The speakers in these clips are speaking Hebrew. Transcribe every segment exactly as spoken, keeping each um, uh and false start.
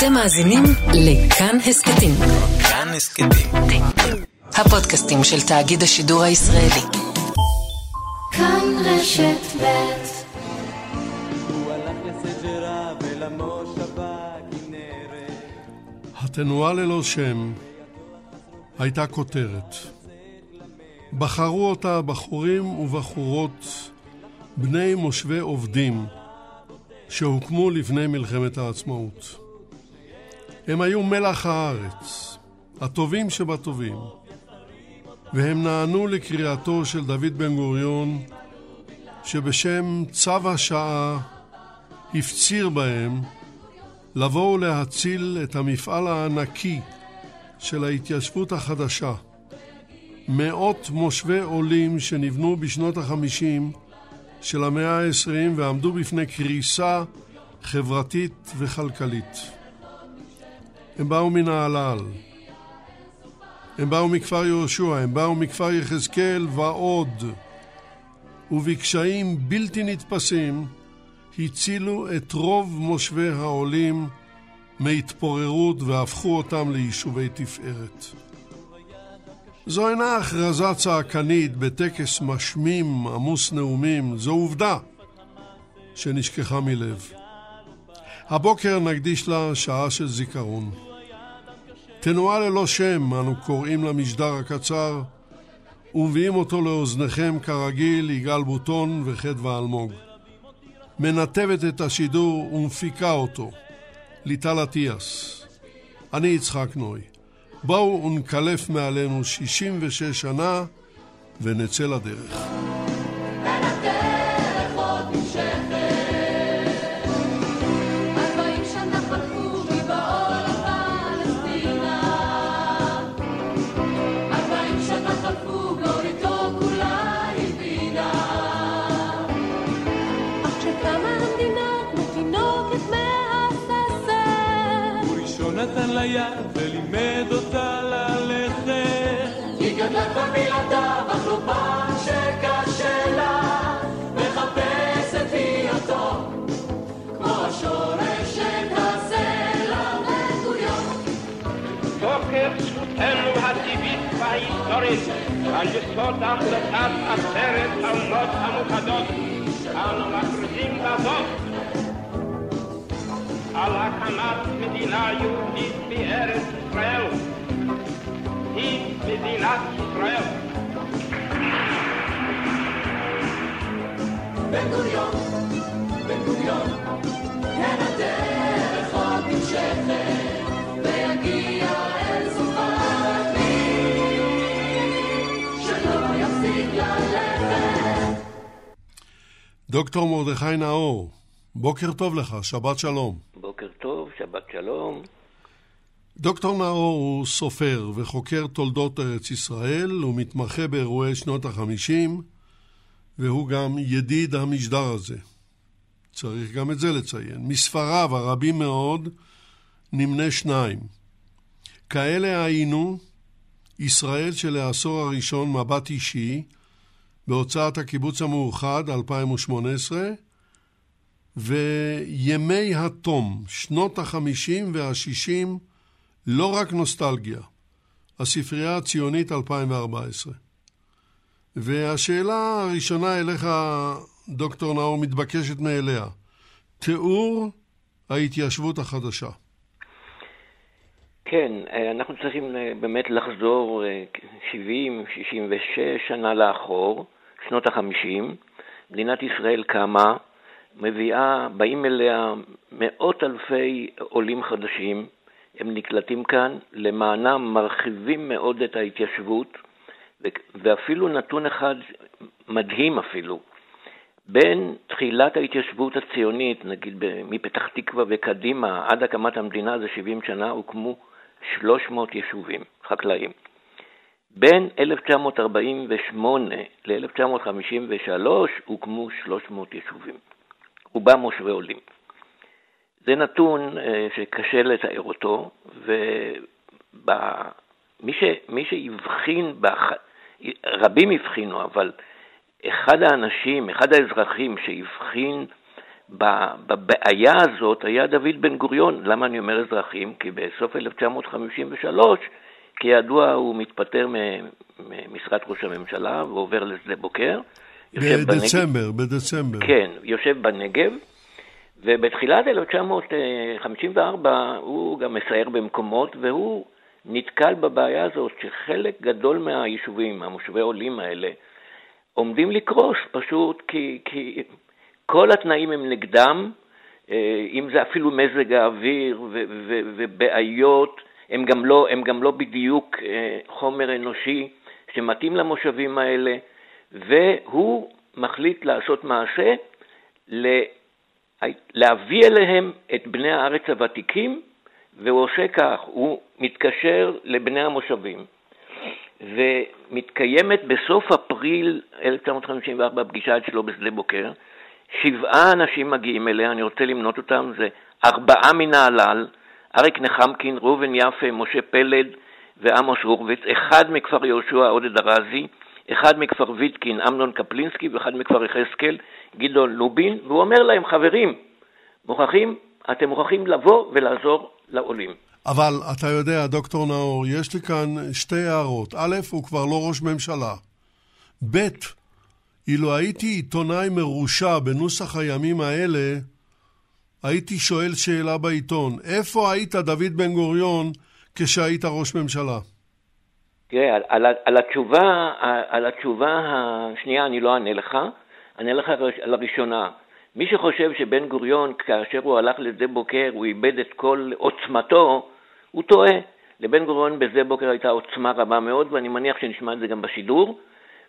אתם מאזינים לכאן הסקטים. כאן הסקטים. הפודקאסטים של תאגיד השידור הישראלי. כאן רשת בית. התנועה ללא שם הייתה כותרת. בחרו אותה בחורים ובחורות בני מושבי עובדים שהוקמו לפני מלחמת העצמאות. הם היו מלח הארץ, הטובים שבטובים, והם נענו לקריאתו של דוד בן גוריון, שבשם צו השעה הפציר בהם לבוא ולהציל את המפעל הענקי של ההתיישבות החדשה. מאות מושבי עולים שנבנו בשנות החמישים של המאה העשרים ועמדו בפני קריסה חברתית וכלכלית. הם באו מנהלל, הם באו מכפר יהושע, הם באו מכפר יחזקאל ועוד, ובקשיים בלתי נתפסים הצילו את רוב מושבי העולים מהתפוררות והפכו אותם ליישובי תפארת. זו אינה הכרזה צעקנית בטקס משמים עמוס נאומים, זו עובדה שנשכחה מלב. הבוקר נקדיש לה שעה של זיכרון. תנועה ללא שם, אנו קוראים למשדר הקצר, ומביאים אותו לאוזניכם כרגיל יגאל בוטון וחדווה אלמוג. מנתבת את השידור ומפיקה אותו ליטל תיאס. אני יצחק נוי. בואו ונקלף מעלינו שישים ושש שנה ונצא לדרך. ולימד אותה ללכת, היא גדלה כבר בלעדיו, אך לא פעם שקשה לה, מחפשת היא אותו כמו השורשת הסלע נטויו. בוקר זכותנו הטבעית וההיסטורית על יסוד החלטת עשרת האומות המאוחדות, אנו מכריזים בזאת על הקמת מדינה יהודית בארץ ישראל. היא מדינת ישראל. בן גוריון, בן גוריון, הן הדרך עוד נמשכת, ויגיע אל סוף הימים, שלא יפסיק ללכת. דוקטור מרדכי נאור, בוקר טוב לך, שבת שלום. בוקר טוב, שבת שלום. דוקטור נאור הוא סופר וחוקר תולדות ארץ ישראל, הוא מתמחה באירועי שנות החמישים, והוא גם ידיד המשדר הזה. צריך גם את זה לציין. מספריו הרבים מאוד נמנה שניים. כאלה היינו ישראל של העשור הראשון, מבט אישי, בהוצאת הקיבוץ המאוחד אלפיים ושמונה עשרה, וימי התום, שנות החמישים והשישים, לא רק נוסטלגיה, הספרייה הציונית אלפיים וארבע עשרה. והשאלה הראשונה אליך, דוקטור נאור, מתבקשת מאליה, תיאור ההתיישבות החדשה. כן, אנחנו צריכים באמת לחזור שבעים, שישים ושש שנה לאחור, שנות החמישים, מדינת ישראל קמה, מביאה, באים אליה מאות אלפי עולים חדשים, הם נקלטים כאן, למענם מרחיבים מאוד את ההתיישבות, ואפילו נתון אחד מדהים אפילו, בין תחילת ההתיישבות הציונית, נגיד מפתח תקווה וקדימה, עד הקמת המדינה, זה שבעים שנה, הוקמו שלוש מאות יישובים חקלאיים. בין אלף תשע מאות ארבעים ושמונה ל-אלף תשע מאות חמישים ושלוש הוקמו שלוש מאות יישובים. רובם מושבי עולים. זה נתון שקשה לתאר אותו, ומי ש... מי שהבחין, בח... רבים הבחינו, אבל אחד האנשים, אחד האזרחים שהבחין בבעיה הזאת היה דוד בן גוריון. למה אני אומר אזרחים? כי בסוף אלף תשע מאות חמישים ושלוש, כידוע, הוא מתפטר ממשרד ראש הממשלה ועובר לשדה בוקר. בדצמבר, בדצמבר. כן, יושב בנגב, ובתחילת אלף תשע מאות חמישים וארבע הוא גם מסייר במקומות, והוא נתקל בבעיה הזאת שחלק גדול מהיישובים, המושבי עולים האלה, עומדים לקרוס פשוט כי, כי כל התנאים הם נגדם, אם זה אפילו מזג האוויר ו, ו, ובעיות, הם גם, לא, הם גם לא בדיוק חומר אנושי שמתאים למושבים האלה, והוא מחליט לעשות מעשה, להביא אליהם את בני הארץ הוותיקים, והוא עושה כך, הוא מתקשר לבני המושבים. ומתקיימת בסוף אפריל אלף תשע מאות חמישים וארבע פגישה אצלו בשדה בוקר, שבעה אנשים מגיעים אליה, אני רוצה למנות אותם, זה ארבעה מנהלל, אריק נחמקין, רובן יפה, משה פלד ועמוס הורוויץ, אחד מכפר יהושע, עודד הרזי, אחד מכפר וידקין, אמנון קפלינסקי, ואחד מכפר יחזקאל, גדעון לובין, והוא אומר להם, חברים, מוכרחים, אתם מוכרחים לבוא ולעזור לעולים. אבל אתה יודע, דוקטור נאור, יש לי כאן שתי הערות. א', הוא כבר לא ראש ממשלה. ב', אילו הייתי עיתונאי מרושע בנוסח הימים האלה, הייתי שואל שאלה בעיתון, איפה היית דוד בן גוריון כשהיית ראש ממשלה? תראה, על, על, על, התשובה, על התשובה השנייה אני לא ענה לך, ענה לך על הראשונה. מי שחושב שבן גוריון, כאשר הוא הלך לשדה בוקר, הוא איבד את כל עוצמתו, הוא טועה. לבן גוריון בשדה בוקר הייתה עוצמה רבה מאוד, ואני מניח שנשמע את זה גם בשידור,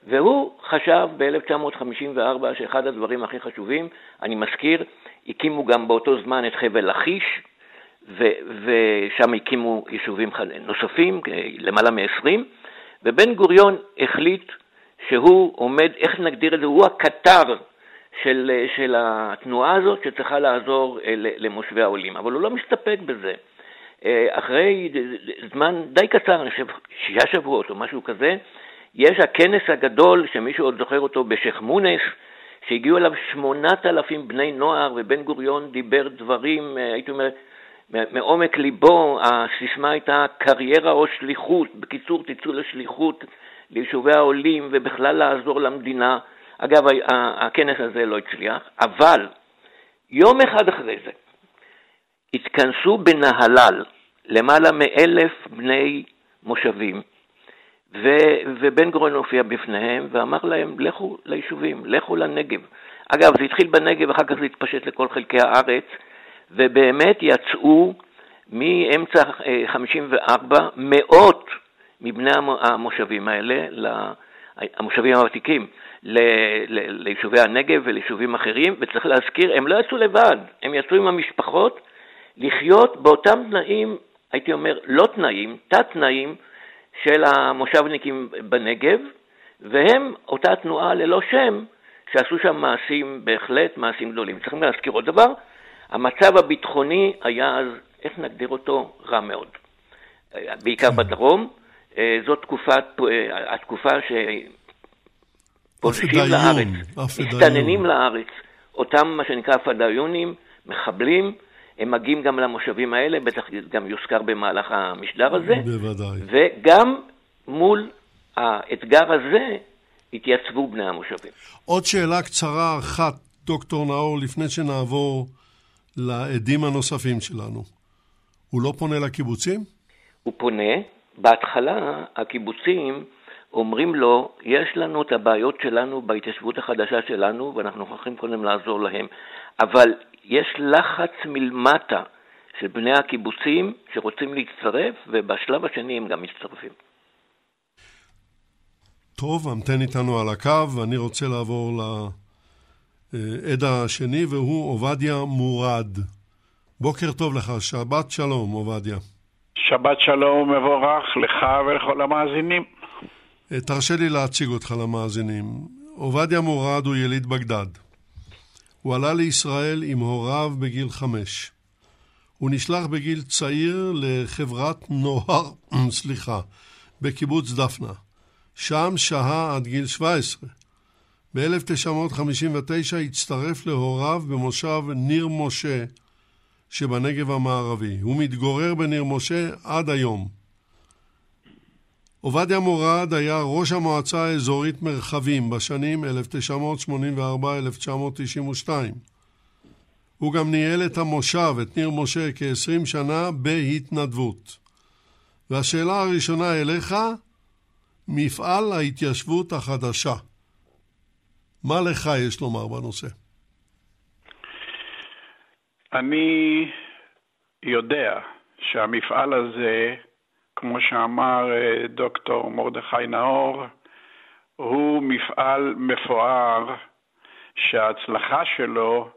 והוא חשב ב-אלף תשע מאות חמישים וארבע שאחד הדברים הכי חשובים, אני מזכיר, הקימו גם באותו זמן את חבל לכיש, ושם הקימו יישובים נוספים, למעלה מ-עשרים, ובן גוריון החליט שהוא עומד, איך נגדיר את זה, הוא הקטר של, של התנועה הזאת שצריכה לעזור למושבי העולים, אבל הוא לא מסתפק בזה. אחרי זמן די קצר, אני חושב שישה שבועות או משהו כזה, יש הכנס הגדול שמישהו עוד זוכר אותו בשכמונס, שהגיעו אליו שמונת אלפים בני נוער, ובן גוריון דיבר דברים, הייתי אומר, מעומק ליבו. הסיסמה הייתה קריירה או שליחות, בקיצור תיצאו לשליחות ליישובי העולים ובכלל לעזור למדינה. אגב, הכנס הזה לא הצליח, אבל יום אחד אחרי זה התכנסו בנהלל למעלה מאלף בני מושבים, ובן גוריון הופיע בפניהם ואמר להם, לכו ליישובים, לכו לנגב. אגב, זה התחיל בנגב, אחר כך זה התפשט לכל חלקי הארץ, ובאמת יצאו מאמצע חמישים וארבע מאות מבני המושבים האלה, המושבים הוותיקים, ליישובי הנגב וליישובים אחרים, וצריך להזכיר, הם לא יצאו לבד, הם יצאו עם המשפחות לחיות באותם תנאים, הייתי אומר, לא תנאים, תת תנאים של המושבניקים בנגב, והם אותה תנועה ללא שם, שעשו שם מעשים בהחלט, מעשים גדולים. צריכים להזכיר עוד דבר, המצב הביטחוני היה אז, איך נגדיר אותו, רע מאוד. בעיקר בדרום, זאת תקופת, התקופה שפולשים לארץ, מסתננים לארץ, אותם מה שנקרא פדאיונים, מחבלים, הם מגיעים גם למושבים האלה, בטח גם יוזכר במהלך המשדר הזה, בוודאי. וגם מול האתגר הזה התייצבו בני המושבים. עוד שאלה קצרה אחת, דוקטור נאור, לפני שנעבור לעדים הנוספים שלנו. הוא לא פונה לקיבוצים? הוא פונה. בהתחלה הקיבוצים אומרים לו, יש לנו את הבעיות שלנו בהתיישבות החדשה שלנו, ואנחנו מוכרחים קודם לעזור להם. אבל יש לחץ מלמטה של בני הקיבוצים שרוצים להצטרף, ובשלב השני הם גם מצטרפים. טוב, המתן איתנו על הקו, ואני רוצה לעבור לעד השני, והוא עובדיה מוראד. בוקר טוב לך, שבת שלום עובדיה. שבת שלום מבורך לך ולכל המאזינים. תרשה לי להציג אותך למאזינים. עובדיה מוראד הוא יליד בגדד. הוא עלה לישראל עם הוריו בגיל חמש. הוא נשלח בגיל צעיר לחברת נוער, סליחה, בקיבוץ דפנה. שם שעה עד גיל שבע עשרה. ב-אלף תשע מאות חמישים ותשע הצטרף להוריו במושב ניר משה שבנגב המערבי. הוא מתגורר בניר משה עד היום. עובדיה מוראד היה ראש המועצה האזורית מרחבים בשנים אלף תשע מאות שמונים וארבע עד אלף תשע מאות תשעים ושתיים. הוא גם ניהל את המושב, את ניר משה, כ-עשרים שנה בהתנדבות. והשאלה הראשונה אליך, מפעל ההתיישבות החדשה. מה לך יש לומר בנושא? אני יודע שהמפעל הזה, כמו שאמר דוקטור מרדכי נאור, הוא מפעל מפואר שההצלחה שלו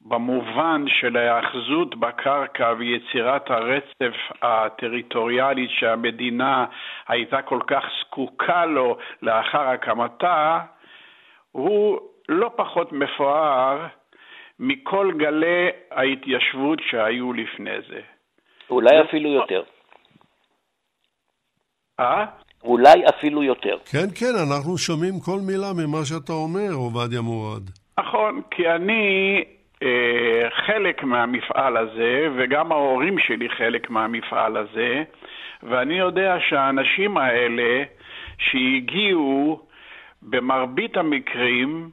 במובן של ההאחזות בקרקע ויצירת הרצף הטריטוריאלית שהמדינה הייתה כל כך זקוקה לו לאחר הקמתה, הוא לא פחות מפואר מכל גלי ההתיישבות שהיו לפני זה. אולי אפילו יותר. אה? אולי אפילו יותר. כן, כן, אנחנו שומעים כל מילה ממה שאתה אומר, עובדיה מוראד. נכון, כי אני אה, חלק מהמפעל הזה, וגם ההורים שלי חלק מהמפעל הזה, ואני יודע שהאנשים האלה שהגיעו במרבית המקרים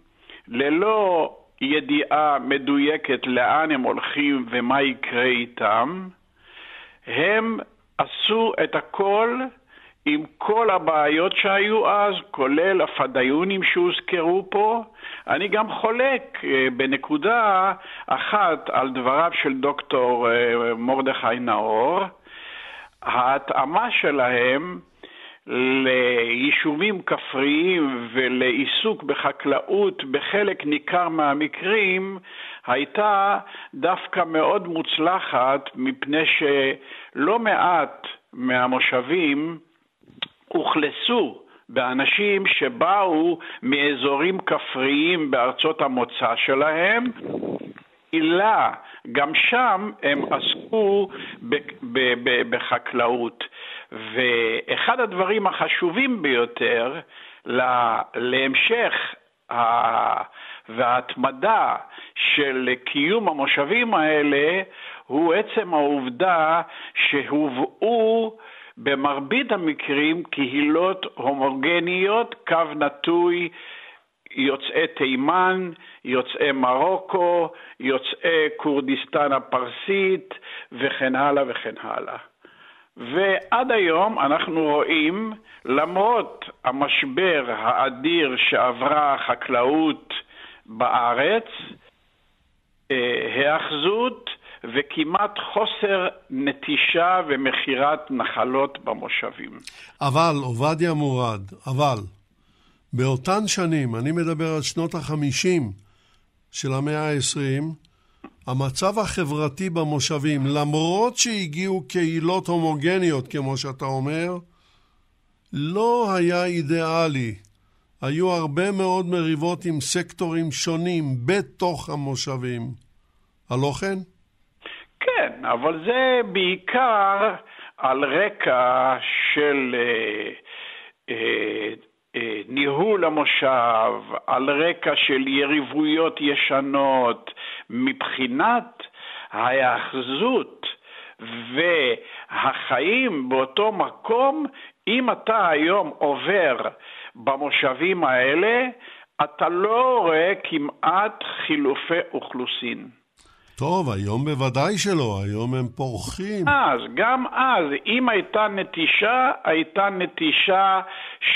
ללא ידיעה מדויקת לאן הם הולכים ומה יקרה איתם, הם עשו את הכל עם כל הבעיות שהיו אז, כולל הפדיונים שהוזכרו פה. אני גם חולק בנקודה אחת על דבריו של דוקטור מרדכי נאור. ההתאמה שלהם ליישובים כפריים ולעיסוק בחקלאות בחלק ניכר מהמקרים הייתה דווקא מאוד מוצלחת, מפני שלא מעט מהמושבים הוכלסו באנשים שבאו מאזורים כפריים בארצות המוצא שלהם, אלא גם שם הם עסקו בחקלאות. ואחד הדברים החשובים ביותר להמשך וההתמדה של קיום המושבים האלה הוא עצם העובדה שהובאו במרבית המקרים קהילות הומוגניות, קו נטוי, יוצאי תימן, יוצאי מרוקו, יוצאי קורדיסטן הפרסית וכן הלאה וכן הלאה. ועד היום אנחנו רואים, למרות המשבר האדיר שעברה החקלאות בארץ, ההאחזות וכמעט חוסר נטישה ומחירת נחלות במושבים. אבל, עובדיה מוראד, אבל, באותן שנים, אני מדבר על שנות ה-חמישים של המאה ה-עשרים, המצב החברתי במושבים, למרות שהגיעו קהילות הומוגניות, כמו שאתה אומר, לא היה אידיאלי. היו הרבה מאוד מריבות עם סקטורים שונים בתוך המושבים. הלא כן? כן, אבל זה בעיקר על רקע של אה, אה, אה, ניהול המושב, על רקע של יריבויות ישנות. מבחינת ההאחזות והחיים באותו מקום, אם אתה היום עובר במושבים האלה, אתה לא רואה כמעט חילופי אוכלוסין. טוב, היום בוודאי שלא, היום הם פורחים. אז, גם אז, אם הייתה נטישה, הייתה נטישה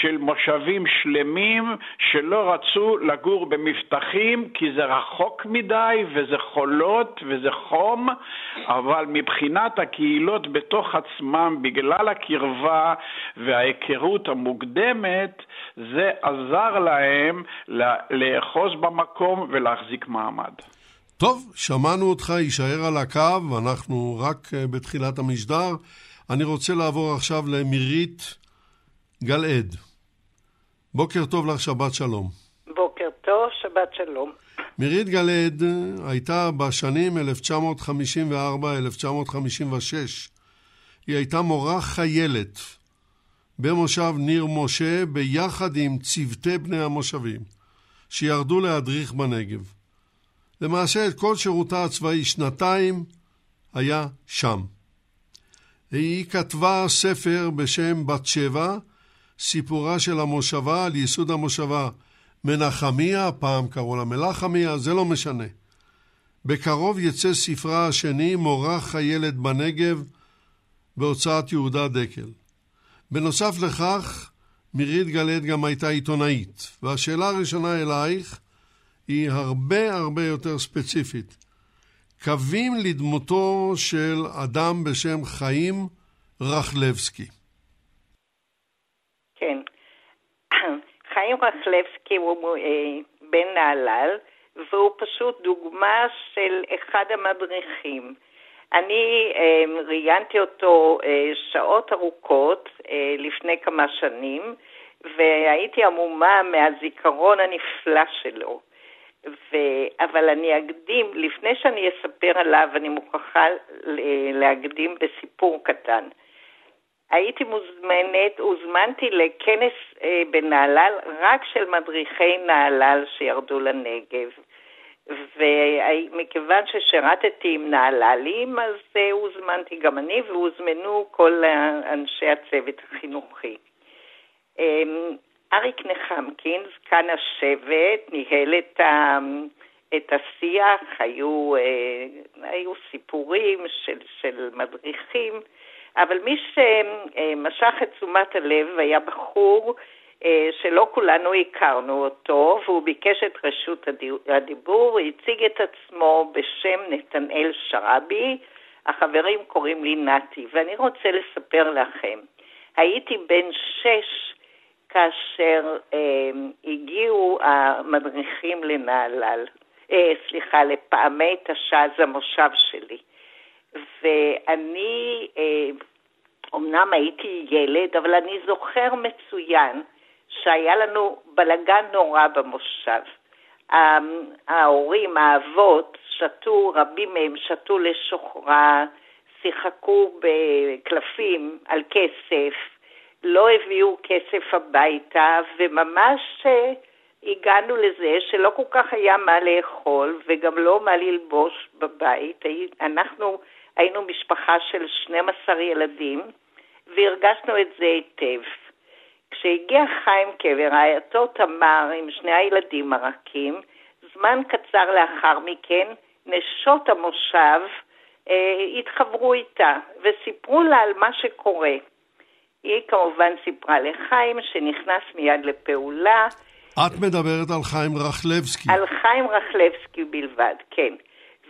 של מושבים שלמים שלא רצו לגור במפתחים, כי זה רחוק מדי וזה חולות וזה חום, אבל מבחינת הקהילות בתוך עצמם, בגלל הקרבה וההיכרות המוקדמת, זה עזר להם לאחוז במקום ולהחזיק מעמד. טוב, שמענו אותך, יישאר על הקו, אנחנו רק בתחילת המשדר. אני רוצה לעבור עכשיו למירית גלעד. בוקר טוב לך, שבת שלום. בוקר טוב, שבת שלום. מירית גלעד הייתה בשנים אלף תשע מאות חמישים וארבע עד אלף תשע מאות חמישים ושש. היא הייתה מורה חיילת במושב ניר משה ביחד עם צוותי בני המושבים. שירדו להדריך בנגב. למעשה את כל שירותה הצבאי שנתיים היה שם. היא כתבה ספר בשם בת שבע, סיפורה של המושבה, על ייסוד המושבה מנחמיה, פעם קראו לה מלחמיה, זה לא משנה. בקרוב יצא ספרה השני, מורה חיילת בנגב, בהוצאת יהודה דקל. בנוסף לכך, מירית גלעד גם הייתה עיתונאית, והשאלה הראשונה אלייך היא הרבה הרבה יותר ספציפית. קווים לדמותו של אדם בשם חיים רחלבסקי. כן. חיים רחלבסקי הוא בן נהלל, והוא פשוט דוגמה של אחד המדריכים. אני ראיינתי אותו שעות ארוכות לפני כמה שנים, והייתי עמומה מהזיכרון הנפלא שלו. ו... אבל אני אקדים, לפני שאני אספר עליו, אני מוכרחה להקדים בסיפור קטן. הייתי מוזמנת, הוזמנתי לכנס אה, בנהלל, רק של מדריכי נהלל שירדו לנגב. ומכיוון ששירתתי עם נהללים, אז אה, הוזמנתי גם אני, והוזמנו כל אנשי הצוות החינוכי. אה, אריק נחמקין, כאן השבט, ניהל את, ה, את השיח, היו, היו סיפורים של, של מדריכים, אבל מי שמשך את תשומת הלב היה בחור שלא כולנו הכרנו אותו, והוא ביקש את רשות הדיבור, הציג את עצמו בשם נתנאל שרבי, החברים קוראים לי נתי, ואני רוצה לספר לכם, הייתי בן שש, כאשר אה, הגיעו המדריכים לנהלל, אה, סליחה, לפעמי תשז המושב שלי. ואני, אה, אמנם הייתי ילד, אבל אני זוכר מצוין שהיה לנו בלגן נורא במושב. ההורים, האבות, שתו, רבים מהם שתו לשוחרה, שיחקו בקלפים על כסף, לא הביאו כסף הביתה, וממש הגענו לזה שלא כל כך היה מה לאכול, וגם לא מה ללבוש בבית. אנחנו היינו משפחה של שנים עשר ילדים, והרגשנו את זה היטב. כשהגיע חיים קבר, רעייתו תמר עם שני הילדים הרכים, זמן קצר לאחר מכן, נשות המושב אה, התחברו איתה, וסיפרו לה על מה שקורה. היא כמובן סיפרה לחיים שנכנס מיד לפעולה. את מדברת על חיים רחלבסקי. על חיים רחלבסקי בלבד, כן.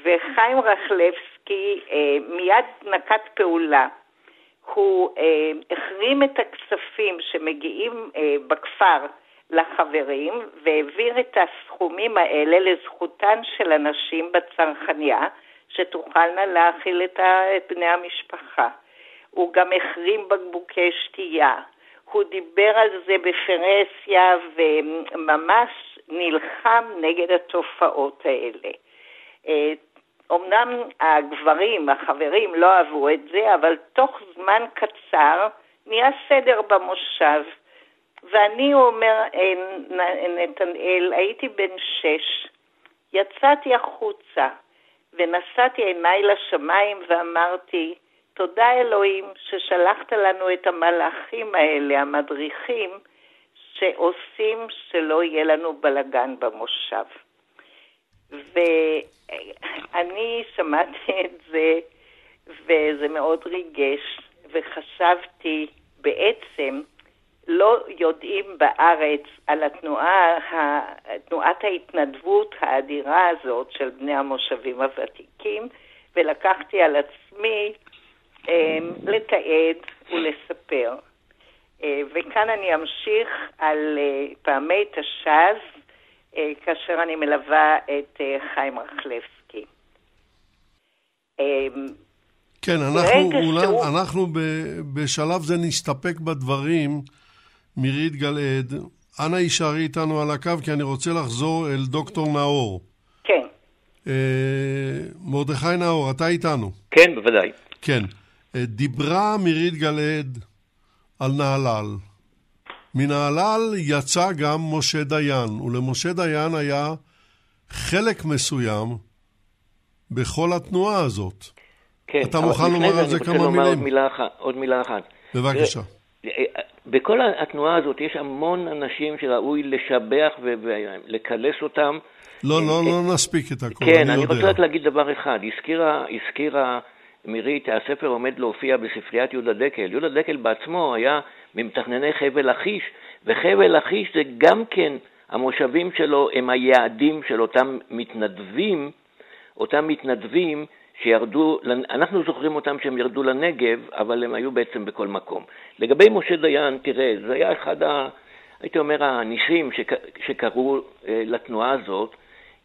וחיים רחלבסקי אה, מיד נקט פעולה. הוא אה, החרים את הכספים שמגיעים אה, בכפר לחברים, והעביר את הסכומים האלה לזכותן של אנשים בצרכניה, שתוכלנה להאכיל את, ה, את בני המשפחה. הוא גם החרים בקבוקי שתייה, הוא דיבר על זה בפרהסיה וממש נלחם נגד התופעות האלה. אמנם הגברים, החברים לא אהבו את זה, אבל תוך זמן קצר נהיה סדר במושב. ואני אומר, נתנאל, הייתי בן שש, יצאתי החוצה ונשאתי עיניי לשמיים ואמרתי, תודה אלוהים ששלחת לנו את המלאכים האלה, המדריכים, שעושים שלא יהיה לנו בלגן במושב. ואני שמעתי את זה, וזה מאוד ריגש, וחשבתי בעצם, לא יודעים בארץ על התנועה, תנועת ההתנדבות האדירה הזאת של בני המושבים הוותיקים, ולקחתי על עצמי, לתעד ולספר. וכאן אני אמשיך על פעמי תשז, כאשר אני מלווה את חיים רחלבסקי. כן, אנחנו, אולי, שהוא... אנחנו בשלב זה נסתפק בדברים. מירית גלעד, אנא יישארי איתנו על הקו, כי אני רוצה לחזור אל דוקטור נאור. כן. מרדכי נאור, אתה איתנו? כן, בוודאי. כן. דיברה מירית גלעד על נהלל, מנהלל יצא גם משה דיין, ולמשה דיין היה חלק מסוים בכל התנועה הזאת. כן, אתה מוכן לומר על זה כמה מילים? עוד מילה אחת, עוד מילה אחת. בבקשה. בכל התנועה הזאת יש המון אנשים שראוי לשבח ולקלס אותם. לא, לא, לא נספיק את הכל, אני יודע. כן, אני רוצה רק להגיד דבר אחד. הזכירה, הזכירה מירית, הספר עומד להופיע בספריית יהודה דקל. יהודה דקל בעצמו היה ממתכנני חבל לכיש, וחבל לכיש זה גם כן, המושבים שלו הם היעדים של אותם מתנדבים, אותם מתנדבים שירדו, אנחנו זוכרים אותם שהם ירדו לנגב, אבל הם היו בעצם בכל מקום. לגבי משה דיין, תראה, זה היה אחד ה... הייתי אומר, הניסים שקראו לתנועה הזאת,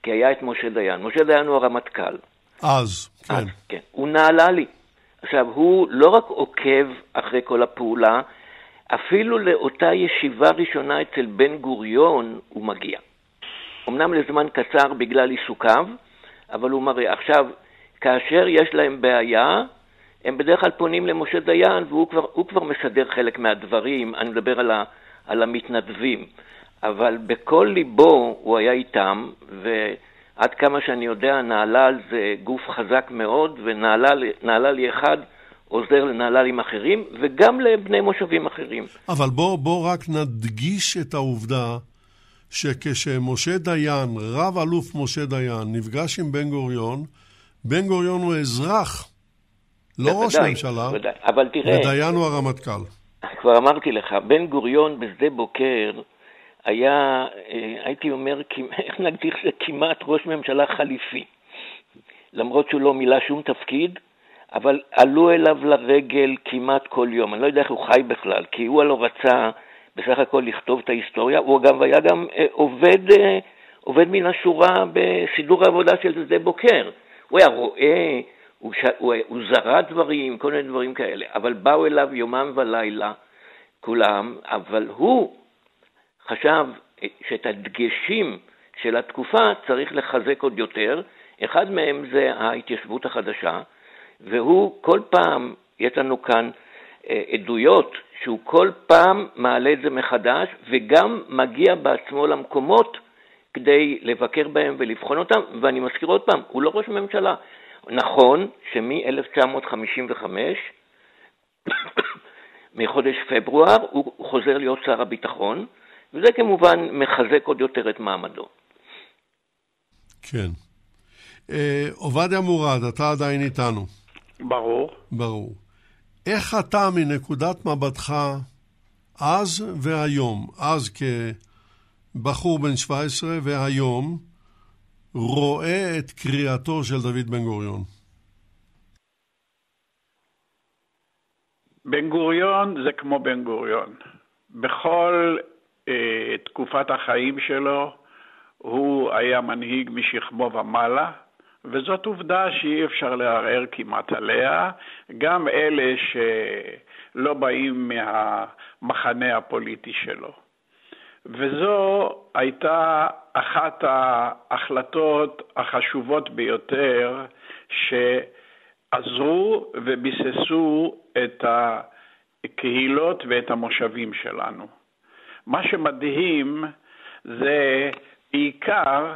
כי היה את משה דיין. משה דיין הוא הרמטכ"ל. אז, כן. אז, כן. הוא נהללי. עכשיו, הוא לא רק עוקב אחרי כל הפעולה, אפילו לאותה ישיבה ראשונה אצל בן גוריון הוא מגיע. אמנם לזמן קצר בגלל עיסוקיו, אבל הוא מראה. עכשיו, כאשר יש להם בעיה, הם בדרך כלל פונים למשה דיין, והוא כבר, הוא כבר מסדר חלק מהדברים, אני מדבר על ה... על המתנדבים, אבל בכל ליבו הוא היה איתם, ועד כמה שאני יודע, נהלל זה גוף חזק מאוד, ונהלל אחד עוזר לנהללים אחרים, וגם לבני מושבים אחרים. אבל בוא, בוא רק נדגיש את העובדה, שכשמשה דיין, רב אלוף משה דיין, נפגש עם בן גוריון, בן גוריון הוא אזרח, לא בוודאי, ראש ממשלה, בוודאי. אבל תראה, ודיין הוא הרמטכ"ל. כבר אמרתי לך, בן גוריון בשדה בוקר היה, הייתי אומר, איך נגדיר זה, כמעט ראש ממשלה חליפי. למרות שהוא לא מילא שום תפקיד, אבל עלו אליו לרגל כמעט כל יום. אני לא יודע איך הוא חי בכלל, כי הוא לא רצה בסך הכל לכתוב את ההיסטוריה. הוא גם היה גם עובד, עובד מן השורה בסידור העבודה של שדה בוקר. הוא היה רואה, הוא, הוא, הוא זרה דברים, כל מיני דברים כאלה, אבל באו אליו יומם ולילה כולם, אבל הוא חשב שאת הדגשים של התקופה צריך לחזק עוד יותר, אחד מהם זה ההתיישבות החדשה, והוא כל פעם, יש לנו כאן עדויות, שהוא כל פעם מעלה את זה מחדש, וגם מגיע בעצמו למקומות כדי לבקר בהם ולבחון אותם, ואני מזכיר עוד פעם, הוא לא ראש ממשלה, נכון שמ-אלף תשע מאות חמישים וחמש, מחודש פברואר, הוא חוזר להיות שר הביטחון, וזה כמובן מחזק עוד יותר את מעמדו. כן. אה, עובדיה מוראד, אתה עדיין איתנו. ברור. ברור. איך אתה מנקודת מבטך אז והיום, אז כבחור בן שבע עשרה והיום, רואה את קריאתו של דוד בן גוריון? בן גוריון זה כמו בן גוריון. בכל אה, תקופת החיים שלו הוא היה מנהיג משכמו ומעלה, וזאת עובדה שאי אפשר לערער כמעט עליה. גם אלה שלא באים מהמחנה הפוליטי שלו. וזו הייתה אחת ההחלטות החשובות ביותר שעזרו וביססו את הקהילות ואת המושבים שלנו. מה שמדהים זה בעיקר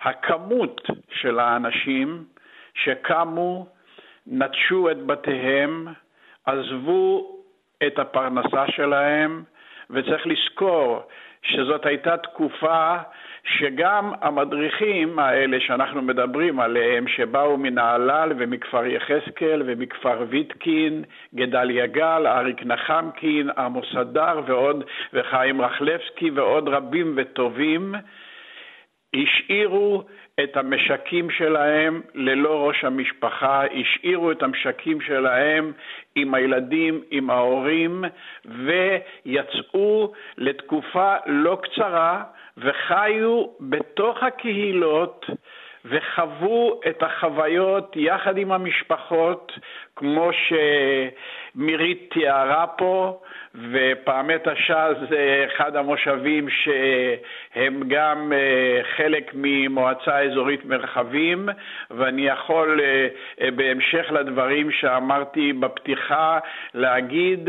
הכמות של האנשים שקמו, נטשו את בתיהם, עזבו את הפרנסה שלהם, וצריך לזכור שזאת הייתה תקופה שגם המדריכים האלה שאנחנו מדברים עליהם, שבאו מנהלל ומכפר יחזקאל ומכפר ויטקין, גדליה גל, אריק נחמקין, עמוס הדר ועוד, וחיים רחלבסקי ועוד רבים וטובים, השאירו את המשקים שלהם ללא ראש המשפחה, השאירו את המשקים שלהם עם הילדים, עם ההורים, ויצאו לתקופה לא קצרה וחיו בתוך הקהילות וחוו את החוויות יחד עם המשפחות, כמו שמירית תיארה פה, ופעמי תשע זה אחד המושבים שהם גם חלק ממועצה אזורית מרחבים, ואני יכול בהמשך לדברים שאמרתי בפתיחה להגיד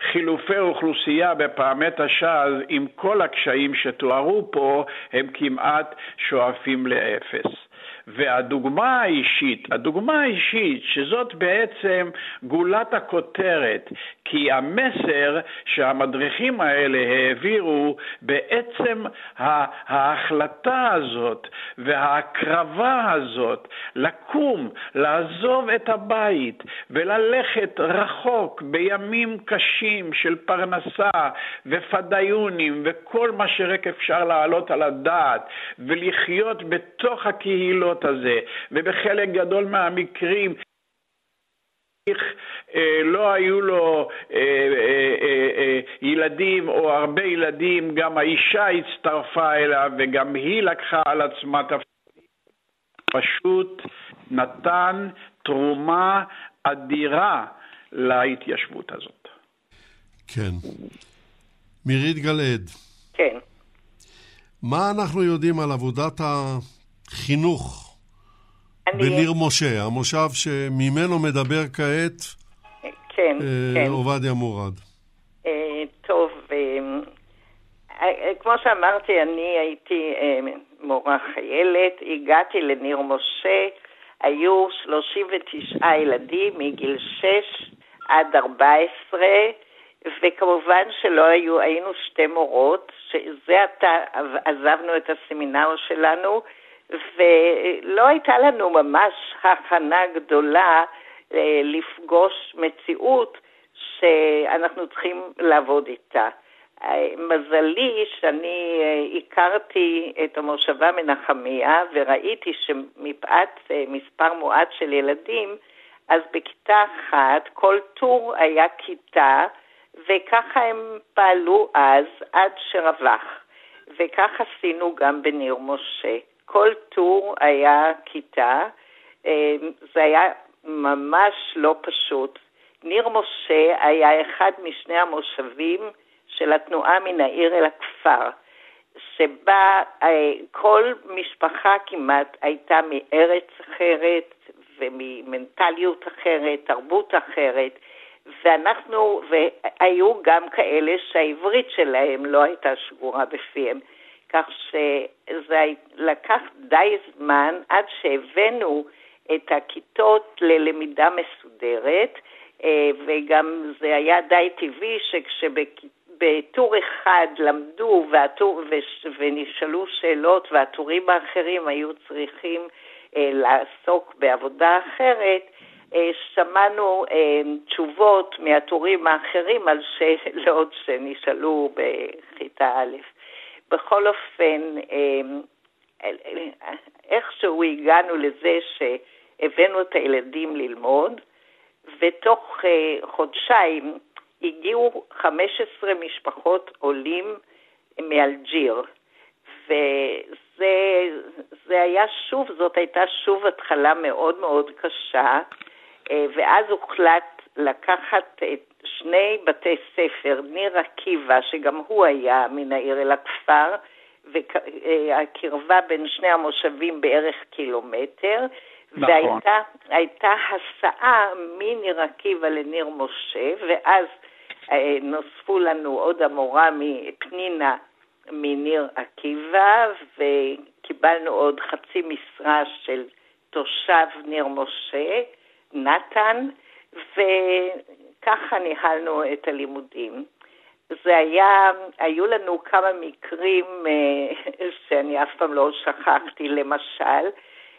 שחילופי אוכלוסייה בפעמי תשע עם כל הקשיים שתוארו פה הם כמעט שואפים לאפס. והדוגמה האישית, הדוגמה האישית שזאת בעצם גולת הכותרת, כי המסר שהמדריכים האלה העבירו בעצם ההחלטה הזאת וההקרבה הזאת לקום, לעזוב את הבית וללכת רחוק בימים קשים של פרנסה ופדיונים וכל מה שרק אפשר להעלות על הדעת ולחיות בתוך הקהילות הזה, ובחלק גדול מהמקרים לא היו לו ילדים או הרבה ילדים, גם האישה הצטרפה אליו וגם היא לקחה על עצמה תפקיד. פשוט נתן תרומה אדירה להתיישבות הזאת. כן. מירית גלעד. כן. מה אנחנו יודעים על עבודת ה... חינוך בניר משה, המושב שממנו מדבר כעת כן, כן. עובדיה מוראד. טוב, כמו שאמרתי, אני הייתי מורה חיילת, הגעתי לניר משה, היו שלושים ותשעה ילדים מגיל שש עד ארבע עשרה, וכמובן שלא היו, היינו שתי מורות, שזה עתה עזבנו את הסמינר שלנו, ולא הייתה לנו ממש הכנה גדולה לפגוש מציאות שאנחנו צריכים לעבוד איתה. מזלי שאני הכרתי את המושבה מנחמיה וראיתי שמפאת מספר מועט של ילדים, אז בכיתה אחת כל טור היה כיתה, וככה הם פעלו אז עד שרווח. וכך עשינו גם בניר משה. כל טור היה כיתה, זה היה ממש לא פשוט. ניר משה היה אחד משני המושבים של התנועה מן העיר אל הכפר, שבה כל משפחה כמעט הייתה מארץ אחרת וממנטליות אחרת, תרבות אחרת, ואנחנו, והיו גם כאלה שהעברית שלהם לא הייתה שגורה בפיהם. כך שזה לקח די זמן עד שהבאנו את הכיתות ללמידה מסודרת, וגם זה היה די טבעי שכשבטור אחד למדו והטור, ונשאלו שאלות והטורים האחרים היו צריכים לעסוק בעבודה אחרת, שמענו תשובות מהטורים האחרים על שאלות שנשאלו בכיתה א'. בכל אופן, איכשהו הגענו לזה שהבאנו את הילדים ללמוד, ותוך חודשיים הגיעו חמש עשרה משפחות עולים מאלג'יר, וזה זה היה שוב, זאת הייתה שוב התחלה מאוד מאוד קשה, ואז הוחלט לקחת את שני בתי ספר, ניר עקיבא, שגם הוא היה מן העיר אל הכפר, והקרבה בין שני המושבים בערך קילומטר, נכון. והייתה הייתה הסעה מניר עקיבא לניר משה, ואז נוספו לנו עוד המורה מפנינה מניר עקיבא, וקיבלנו עוד חצי משרה של תושב ניר משה, נתן, ו... ככה ניהלנו את הלימודים. זה היה, היו לנו כמה מקרים שאני אף פעם לא שכחתי, למשל,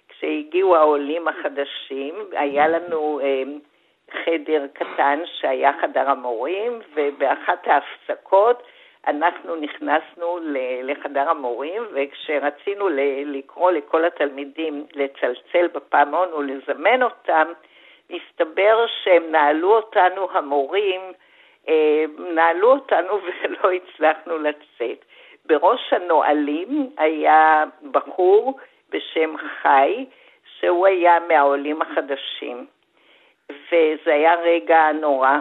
כשהגיעו העולים החדשים, היה לנו חדר קטן שהיה חדר המורים, ובאחת ההפסקות אנחנו נכנסנו לחדר המורים, וכשרצינו לקרוא לכל התלמידים לצלצל בפעמון ולזמן אותם, הסתבר שהם נעלו אותנו המורים, נעלו אותנו ולא הצלחנו לצאת. בראש הנועלים היה בחור בשם חי, שהוא היה מהעולים החדשים, וזה היה רגע נורא.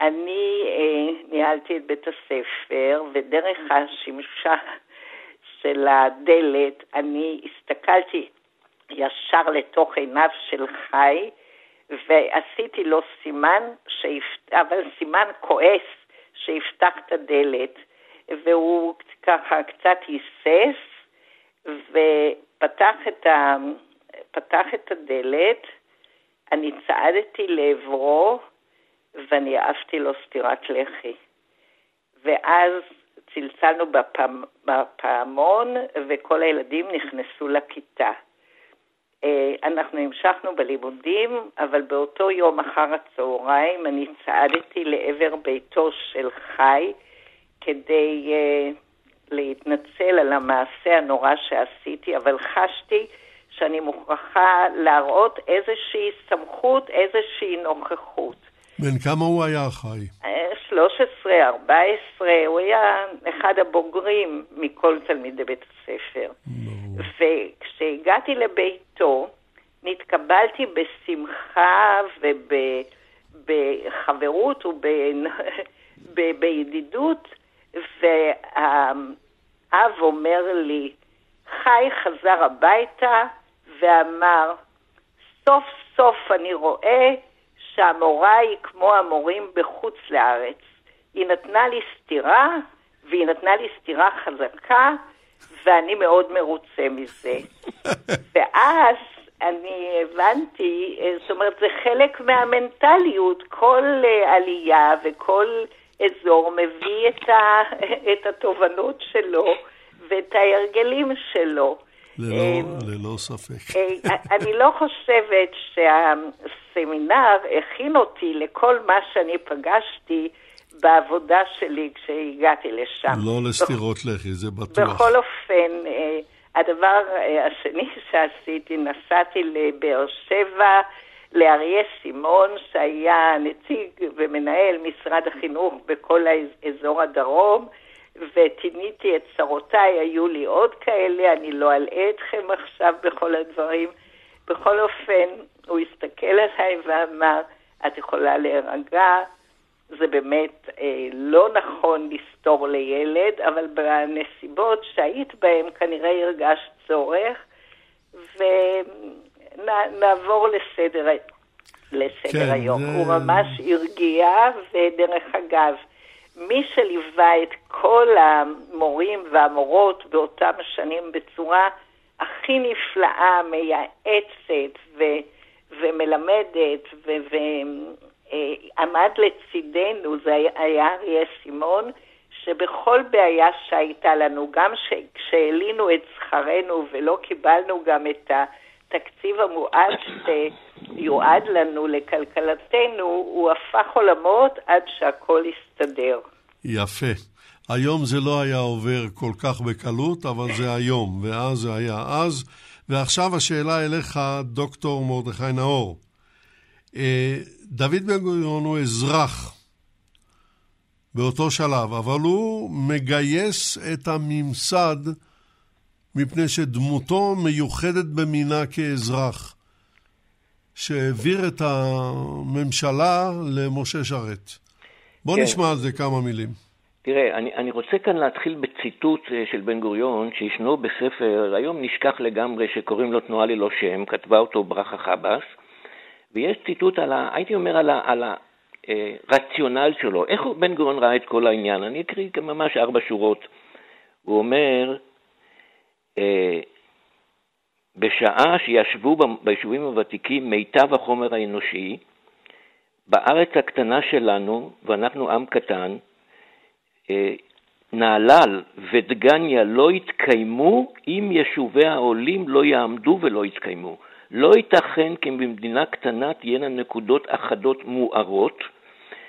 אני אה, ניהלתי את בית הספר, ודרך השמשה של הדלת אני הסתכלתי ישר לתוך עיניו של חי, ועשיתי לו סימן, שיפ... אבל סימן כועס, שיפתח את הדלת, והוא ככה קצת ייסס, ופתח את, ה... פתח את הדלת, אני צעדתי לעברו, ואני אהבתי לו סתירת לחי. ואז צלצלנו בפעמון, בפעמון, וכל הילדים נכנסו לכיתה. אנחנו המשכנו בלימודים, אבל באותו יום אחר הצהריים אני צעדתי לעבר ביתו של חי כדי uh, להתנצל על המעשה הנורא שעשיתי, אבל חשתי שאני מוכרחה להראות איזושהי סמכות, איזושהי נוכחות. בן כמה הוא היה חי? שלוש עשרה, ארבע עשרה, הוא היה אחד הבוגרים מכל תלמידי בית הספר. No. וכשהגעתי לביתו, נתקבלתי בשמחה ובחברות ובידידות, והאב אומר לי, חי חזר הביתה ואמר, סוף סוף אני רואה שהמורה היא כמו המורים בחוץ לארץ. היא נתנה לי סתירה, והיא נתנה לי סתירה חזקה, ואני מאוד מרוצה מזה. ואז אני הבנתי, זאת אומרת, זה חלק מהמנטליות. כל עלייה וכל אזור מביא את, ה, את התובנות שלו ואת ההרגלים שלו. ללא, ללא ספק. אני לא חושבת שהסמינר הכין אותי לכל מה שאני פגשתי בעבודה שלי כשהגעתי לשם. לא לסתירות לחי, זה בטוח. בכל אופן, הדבר השני שעשיתי, נסעתי לבאר שבע, לאריה סימון, שהיה נציג ומנהל משרד החינוך בכל האזור הדרום, וטיניתי את שרותיי, היו לי עוד כאלה, אני לא אלאה אתכם עכשיו בכל הדברים. בכל אופן, הוא הסתכל עליי ואמר, את יכולה להירגע, זה באמת אה, לא נכון לסתור לילד, אבל בנסיבות שהיית בהם כנראה הרגש צורך, ונעבור לסדר, לסדר כן, היום. זה... הוא ממש הרגיע, ודרך אגב, מי שליווה את כל המורים והמורות באותם שנים בצורה הכי נפלאה, מייעצת ו- ומלמדת ועמד ו- לצידנו, זה היה אריה סימון, שבכל בעיה שהייתה לנו, גם ש- כשהעלינו את שכרנו ולא קיבלנו גם את התקציב המועד שיועד לנו לכלכלתנו, הוא הפך עולמות עד שהכל הסתדר. יפה. היום זה לא היה עובר כל כך בקלות, אבל זה היום, ואז זה היה אז. ועכשיו השאלה אליך, דוקטור מרדכי נאור. דוד בן גוריון הוא אזרח באותו שלב, אבל הוא מגייס את הממסד מפני שדמותו מיוחדת במינה כאזרח, שהעביר את הממשלה למשה שרת. בוא כן. נשמע על זה כמה מילים. תראה, אני, אני רוצה כאן להתחיל בציטוט של בן גוריון, שישנו בספר, היום נשכח לגמרי, שקוראים לו תנועה ללא שם, כתבה אותו ברכה חבאס, ויש ציטוט על ה... הייתי אומר על ה... על ה אה, רציונל שלו. איך בן גוריון ראה את כל העניין? אני אקריא ממש ארבע שורות. הוא אומר, אה, בשעה שישבו ביישובים הוותיקים מיטב החומר האנושי, בארץ הקטנה שלנו, ואנחנו עם קטן, נהלל ודגניה לא יתקיימו אם יישובי העולים לא יעמדו ולא יתקיימו. לא ייתכן כי במדינה קטנה תהיינה נקודות אחדות מוארות,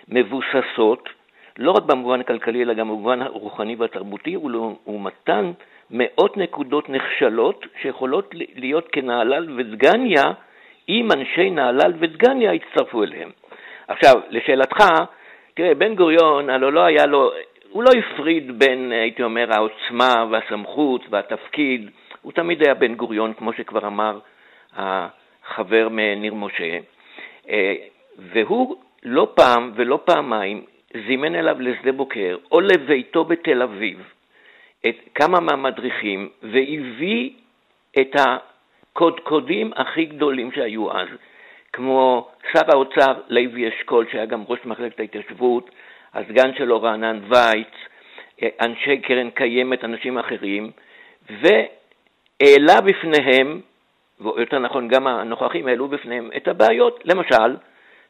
מבוססות, לא רק במובן הכלכלי אלא גם במובן הרוחני והתרבותי, ולעומתן מאות נקודות נכשלות שיכולות להיות כנהלל ודגניה, אם אנשי נהלל ודגניה יצטרפו אליהם. עכשיו, לשאלתך, תראה, בן גוריון, הלא לא היה לו, הוא לא הפריד בין, הייתי אומר, העוצמה והסמכות והתפקיד, הוא תמיד היה בן גוריון, כמו שכבר אמר החבר מניר משה, והוא לא פעם ולא פעמיים זימן אליו לשדה בוקר או לביתו בתל אביב את כמה מהמדריכים, והביא את הקודקודים הכי גדולים שהיו אז, כמו שר האוצר לוי אשכול, שהיה גם ראש מחלקת ההתיישבות, הסגן שלו רענן וייץ, אנשי קרן קיימת, אנשים אחרים, והעלה בפניהם, ויותר נכון גם הנוכחים העלו בפניהם, את הבעיות, למשל,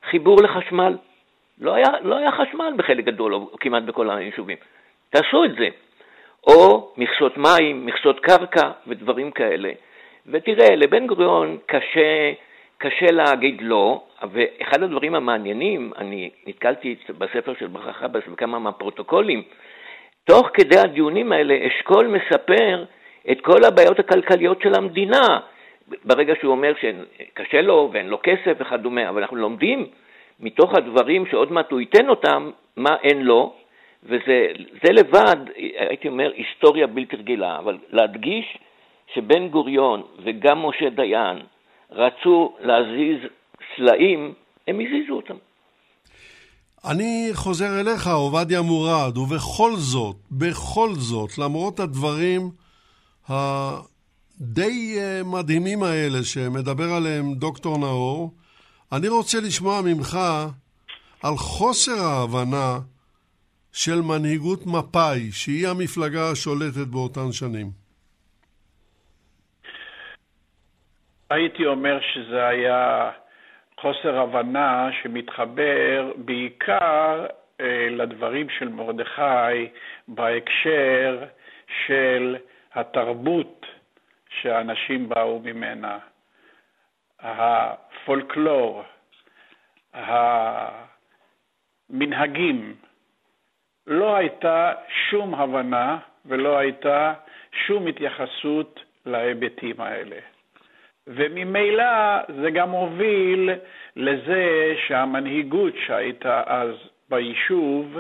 חיבור לחשמל. לא היה, לא היה חשמל בחלק גדול, או כמעט בכל היישובים. תעשו את זה. או מכסות מים, מכסות קרקע ודברים כאלה. ותראה, לבן גוריון קשה, קשה להגיד לא, ואחד הדברים המעניינים, אני נתקלתי בספר של ברכה חבאס וכמה מהפרוטוקולים, תוך כדי הדיונים האלה אשכול מספר את כל הבעיות הכלכליות של המדינה, ברגע שהוא אומר שקשה לו ואין לו כסף וכדומה, אבל אנחנו לומדים מתוך הדברים שעוד מעט הוא ייתן אותם, מה אין לו, וזה זה לבד, הייתי אומר, היסטוריה בלתי רגילה, אבל להדגיש שבן גוריון וגם משה דיין רצו להזיז סלעים, הם הזיזו אותם. אני חוזר אליך, עובדיה מוראד, ובכל זאת, בכל זאת, למרות הדברים הדי מדהימים האלה שמדבר עליהם דוקטור נאור, אני רוצה לשמוע ממך על חוסר ההבנה של מנהיגות מפאי, שהיא המפלגה השולטת באותן שנים. הייתי אומר שזה היה חוסר הבנה שמתחבר בעיקר אה, לדברים של מרדכי בהקשר של התרבות שאנשים באו ממנה, הפולקלור, המנהגים. לא הייתה שום הבנה ולא הייתה שום התייחסות להיבטים האלה. וממילא זה גם הוביל לזה שהמנהיגות שהייתה אז ביישוב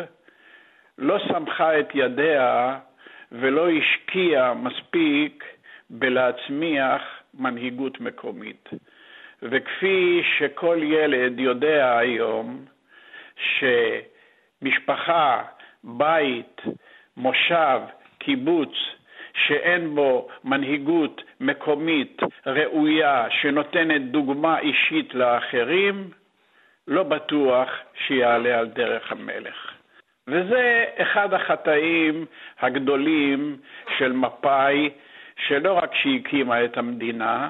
לא סמכה את ידיה ולא השקיעה מספיק בלהצמיח מנהיגות מקומית. וכפי שכל ילד יודע היום שמשפחה, בית, מושב, קיבוץ, שאין בו מנהיגות מקומית ראויה שנותנת דוגמה אישית לאחרים, לא בטוח שיעלה על דרך המלך. וזה אחד החטאים הגדולים של מפאי, שלא רק שהקימה את המדינה,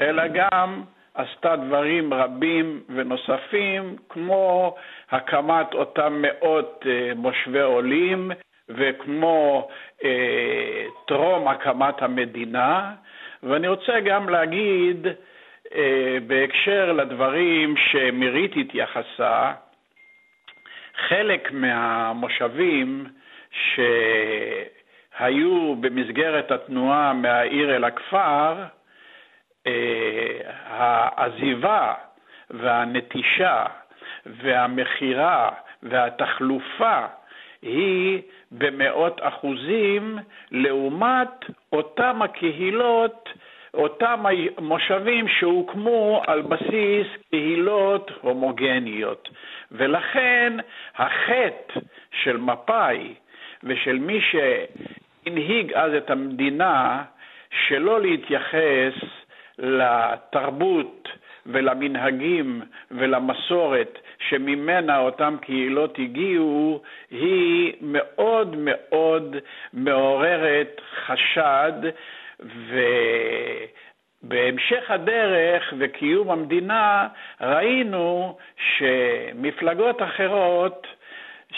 אלא גם עשתה דברים רבים ונוספים, כמו הקמת אותם מאות מושבי עולים, וכמו אה, תרום הקמת המדינה. ואני רוצה גם להגיד אה, בהקשר לדברים שמירית התייחסה, חלק מהמושבים שהיו במסגרת התנועה מהעיר אל הכפר, אה, העזיבה והנטישה והמחירה והתחלופה היא במאות אחוזים לעומת אותם הקהילות, אותם המושבים שהוקמו על בסיס קהילות הומוגניות. ולכן החטא של מפאי ושל מי שהנהיג אז את המדינה, שלא להתייחס לתרבות ולמנהגים ולמסורת שממנה אותם קהילות הגיעו, היא מאוד מאוד מעוררת חשד, ובהמשך הדרך וקיום המדינה ראינו שמפלגות אחרות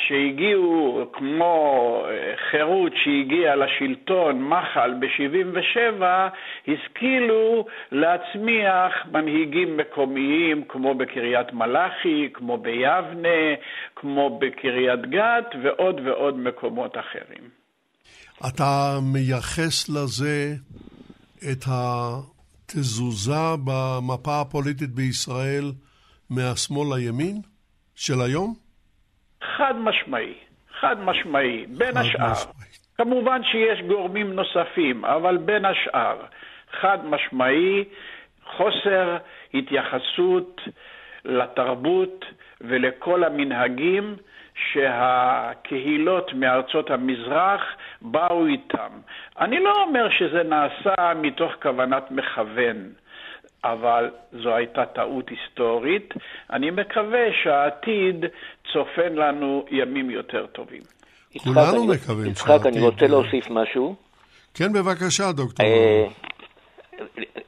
שהגיעו, כמו חירות שהגיע לשלטון מחל ב-שבעים ושבע, השכילו להצמיח מנהיגים מקומיים, כמו בקריית מלאכי, כמו ביבנה, כמו בקריית גת, ועוד ועוד מקומות אחרים. אתה מייחס לזה את התזוזה במפה הפוליטית בישראל מהשמאל לימין של היום? חד משמעי, חד משמעי, בין השאר. כמובן שיש גורמים נוספים, אבל בין השאר, חד משמעי, חוסר התייחסות לתרבות ולכל המנהגים שהקהילות מארצות המזרח באו איתם. אני לא אומר שזה נעשה מתוך כוונת מכוון, אבל זו הייתה טעות היסטורית. אני מקווה שהעתיד צופן לנו ימים יותר טובים. כולנו מקווים. יצחק, אני רוצה להוסיף משהו. כן, בבקשה, דוקטור.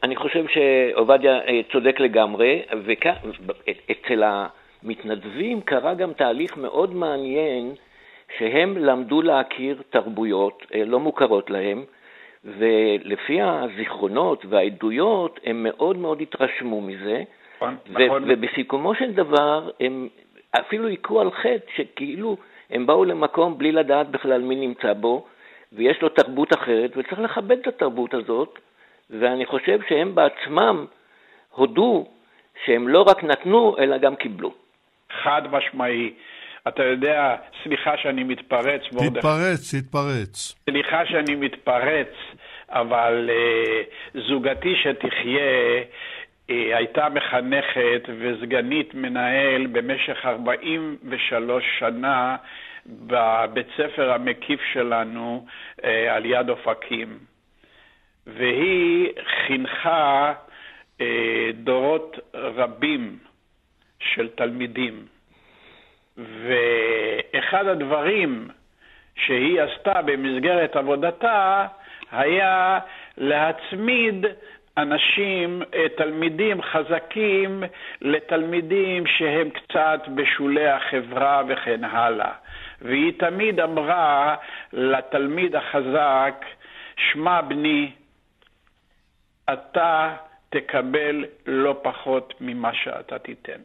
אני חושב שעובדיה צודק לגמרי, ואצל המתנדבים קרה גם תהליך מאוד מעניין, שהם למדו להכיר תרבויות לא מוכרות להם, ולפי הזיכרונות והעדויות הם מאוד מאוד התרשמו מזה, ובסיכומו של דבר הם אפילו יקרו על חטא שכאילו הם באו למקום בלי לדעת בכלל מי נמצא בו, ויש לו תרבות אחרת, וצריך לכבד את התרבות הזאת, ואני חושב שהם בעצמם הודו שהם לא רק נתנו, אלא גם קיבלו. חד משמעי. אתה יודע, סליחה שאני מתפרץ. תתפרץ, תתפרץ. סליחה שאני מתפרץ, אבל uh, זוגתי שתחיה uh, הייתה מחנכת וסגנית מנהל במשך ארבעים ושלוש שנה בבית ספר המקיף שלנו uh, על יד אופקים. והיא חינכה אה, דורות רבים של תלמידים. ואחד הדברים שהיא עשתה במסגרת עבודתה היה להצמיד אנשים, אה, תלמידים חזקים לתלמידים שהם קצת בשולי החברה וכן הלאה. והיא תמיד אמרה לתלמיד החזק, שמע בני, אתה תקבל לא פחות ממה שאתה תיתן.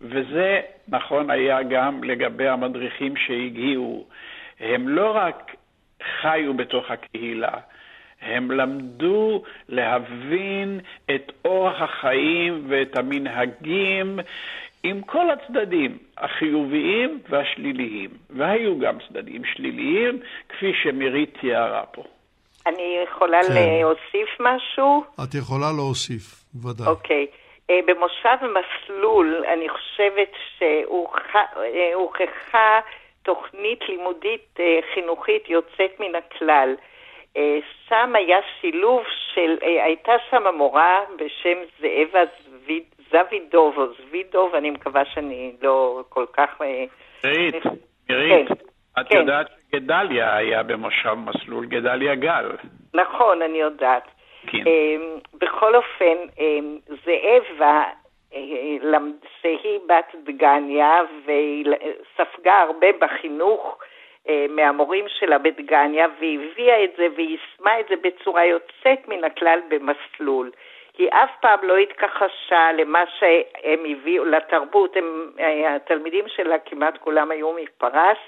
וזה נכון היה גם לגבי המדריכים שהגיעו. הם לא רק חיו בתוך הקהילה, הם למדו להבין את אורח החיים ואת המנהגים עם כל הצדדים החיוביים והשליליים. והיו גם צדדים שליליים, כפי שמירית תיארה פה. אני יכולה להוסיף משהו? את יכולה להוסיף, ודאי. אוקיי. במושב מסלול, אני חושבת שהוכחה תוכנית לימודית חינוכית יוצאת מן הכלל. שם היה שילוב של, הייתה שם המורה בשם זאבה זוידוב, או זוידוב, אני מקווה שאני לא כל כך... מירית, מירית. את כן. יודעת שגדליה היה במושב מסלול, גדליה גל. נכון, אני יודעת. כן. בכל אופן, זאבה, שהיא בת דגניה, והיא ספגה הרבה בחינוך מהמורים שלה בדגניה, והביאה את זה והסמה את זה בצורה יוצאת מן הכלל במסלול. היא אף פעם לא התכחשה למה שהם הביאו, לתרבות, הם, התלמידים שלה כמעט כולם היו מפרס,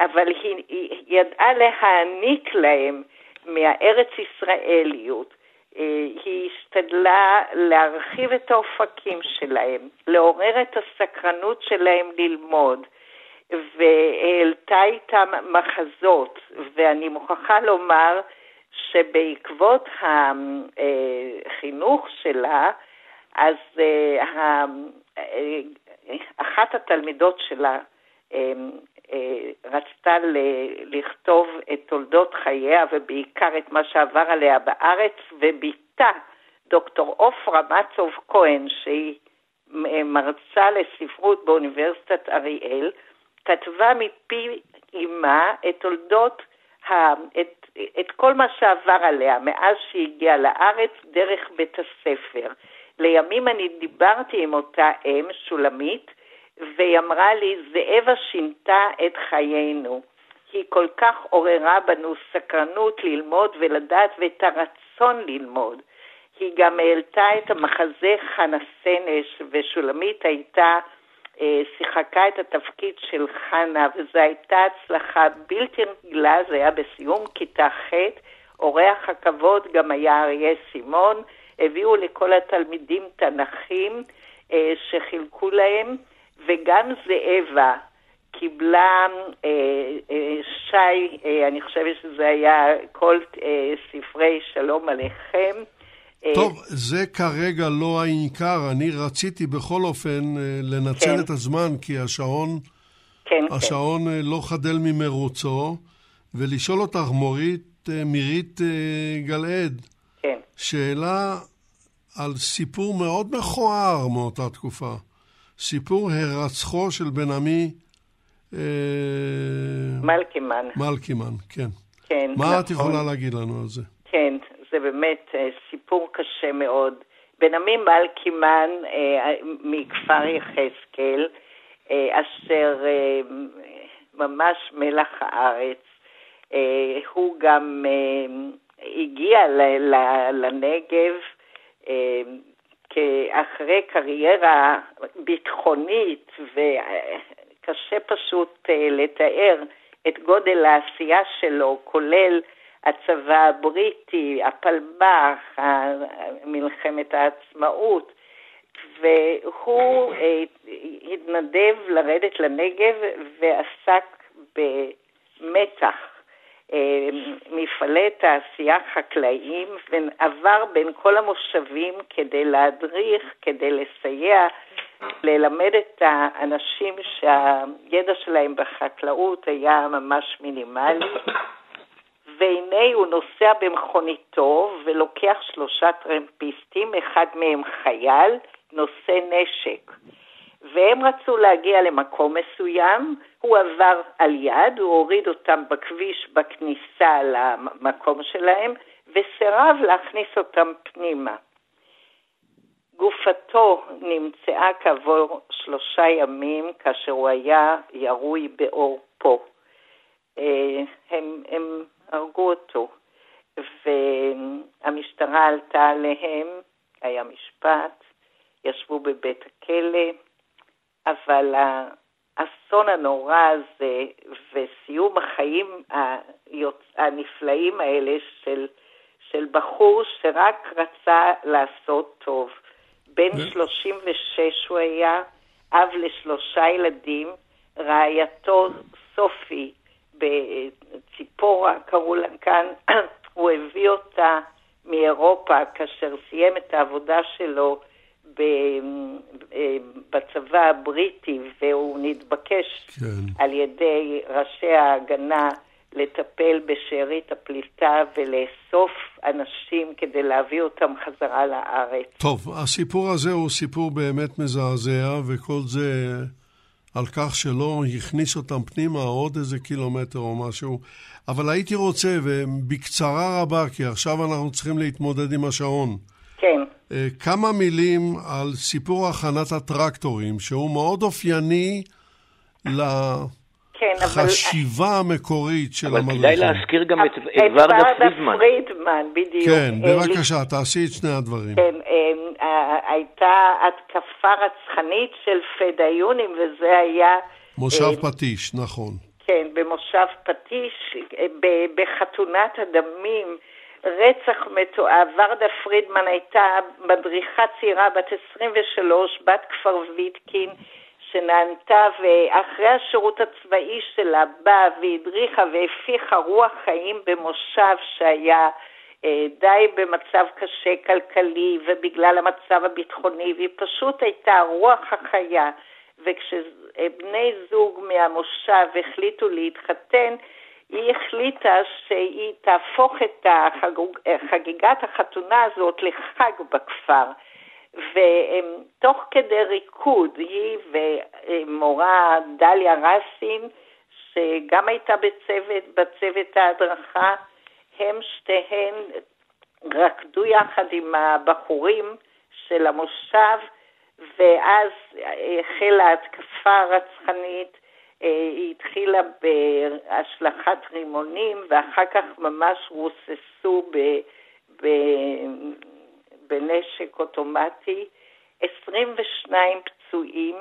אבל היא, היא ידעה להעניק להם מהארץ ישראליות. היא השתדלה להרחיב את האופקים שלהם, לעורר את הסקרנות שלהם ללמוד, והעלתה איתם מחזות, ואני מוכרחה לומר שבעקבות החינוך שלה, אז אחת התלמידות שלה רצתה לכתוב את תולדות חייה ובעיקר את מה שעבר עליה בארץ, וביתה דוקטור אופרה מצוב כהן, שהיא מרצה לספרות באוניברסיטת אריאל, כתבה מפי אימה את תולדות ה... את... את כל מה שעבר עליה מאז שהיא הגיעה לארץ דרך בית הספר. לימים אני דיברתי עם אותה אם שולמית, והיא אמרה לי, זאבה שינתה את חיינו. היא כל כך עוררה בנו סקרנות ללמוד ולדעת ואת הרצון ללמוד. היא גם העלתה את המחזה חנה סנש, ושולמית הייתה, שיחקה את התפקיד של חנה, וזו הייתה הצלחה בלתי רגילה, זה היה בסיום כיתה ח', אורח הכבוד גם היה אריה סימון, הביאו לכל התלמידים תנכים שחילקו להם, וגם זאבה, קיבלה שי, אני חושבת שזה היה כל ספרי שלום עליכם. טוב, זה כרגע לא העיקר, אני רציתי בכל אופן לנצל כן. את הזמן, כי השעון, כן, השעון כן. לא חדל ממרוצו, ולשאול אותך, מורית, מירית גלעד, כן. שאלה על סיפור מאוד מכוער מאותה תקופה, סיפור הרצחו של בן עמי אה, מלכימן. מלכימן, כן. כן מה נכון. את יכולה להגיד לנו על זה? כן, זה באמת סיפור קשה מאוד. בן עמי מלכימן אה, מכפר יחזקאל, אה, אשר אה, ממש מלח הארץ, אה, הוא גם אה, הגיע ל- ל- לנגב, אה, כאחרי קריירה ביטחונית, וקשה פשוט לתאר את גודל העשייה שלו, כולל הצבא הבריטי, הפלמ"ח, מלחמת העצמאות, והוא התנדב לרדת לנגב ועסק במתח מפעלי תעשייה חקלאיים, ועבר בין כל המושבים כדי להדריך, כדי לסייע, ללמד את האנשים שהידע שלהם בחקלאות היה ממש מינימלי. והנה הוא נוסע במכוניתו ולוקח שלושה טרמפיסטים, אחד מהם חייל, נושא נשק. והם רצו להגיע למקום מסוים, הוא עבר על יד, הוא הוריד אותם בכביש בכניסה למקום שלהם, וסירב להכניס אותם פנימה. גופתו נמצאה כעבור שלושה ימים, כאשר הוא היה ירוי באור פה. הם, הם הרגו אותו, והמשטרה עלתה עליהם, היה משפט, ישבו בבית הכלא, אבל האסון הנורא הזה וסיום החיים הנפלאים האלה של, של בחור שרק רצה לעשות טוב. בן שלושים ושש הוא היה, אב לשלושה ילדים, רעייתו סופי בציפורה, קראו לה כאן, הוא הביא אותה מאירופה כאשר סיים את העבודה שלו בצבא הבריטי, והוא נתבקש כן. על ידי ראשי ההגנה לטפל בשארית הפליטה ולאסוף אנשים כדי להביא אותם חזרה לארץ. טוב, הסיפור הזה הוא סיפור באמת מזעזע, וכל זה על כך שלא יכניס אותם פנימה עוד איזה קילומטר או משהו. אבל הייתי רוצה, ובקצרה רבה, כי עכשיו אנחנו צריכים להתמודד עם השעון. כן. כמה מילים על סיפור הכנת הטרקטורים, שהוא מאוד אופייני לחשיבה כן, אבל... המקורית של המדריכים. אבל כדאי להזכיר גם את, את, את ורדה פרידמן. פרידמן, בדיוק. כן, בבקשה, לי... תעשי את שני הדברים. כן, הייתה התקפה רצחנית של פדאיונים, וזה היה... מושב אה, פטיש, נכון. כן, במושב פטיש, בחתונת הדמים, רצח מתועב. ורדה פרידמן הייתה מדריכה צעירה בת עשרים ושלוש, בת כפר ויתקין, שנענתה ואחרי השירות הצבאי שלה באה והדריכה והפיחה רוח חיים במושב שהיה אה, די במצב קשה כלכלי ובגלל המצב הביטחוני, והיא פשוט הייתה הרוח החיה. וכשבני זוג מהמושב החליטו להתחתן, היא החליטה שהיא תהפוך את החגוג... חגיגת החתונה הזאת לחג בכפר. ותוך כדי ריקוד, היא ומורה דליה רסין, שגם הייתה בצוות, בצוות ההדרכה, הם שתיהן רקדו יחד עם הבחורים של המושב, ואז החלה ההתקפה הרצחנית. היא התחילה בהשלכת רימונים, ואחר כך ממש רוססו ב, ב, בנשק אוטומטי. עשרים ושניים פצועים,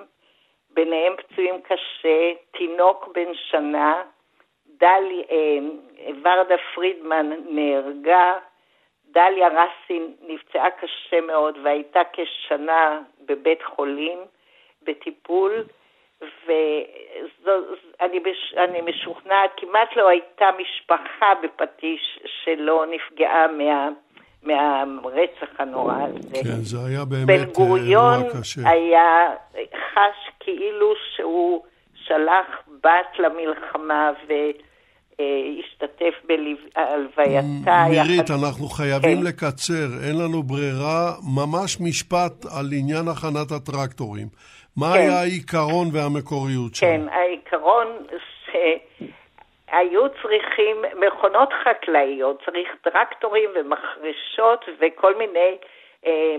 ביניהם פצועים קשה, תינוק בן שנה, דל, ורדה פרידמן נהרגה, דליה רסין נפצעה קשה מאוד, והייתה כשנה בבית חולים, בטיפול, ואני משוכנעת, כמעט לא הייתה משפחה בפטיש שלא נפגעה מה... מהרצח הנורא הזה. כן, זה היה באמת אירוע קשה. בן גוריון היה חש כאילו שהוא שלח בת למלחמה והשתתף בלווייתה. מירית, אנחנו חייבים לקצר, אין לנו ברירה, ממש משפט על עניין הכנת הטרקטורים. מה היה העיקרון והמקוריות שלו? כן, העיקרון ש... היו צריכים מכונות חקלאיות, צריך טרקטורים ומחרשות וכל מיני אה,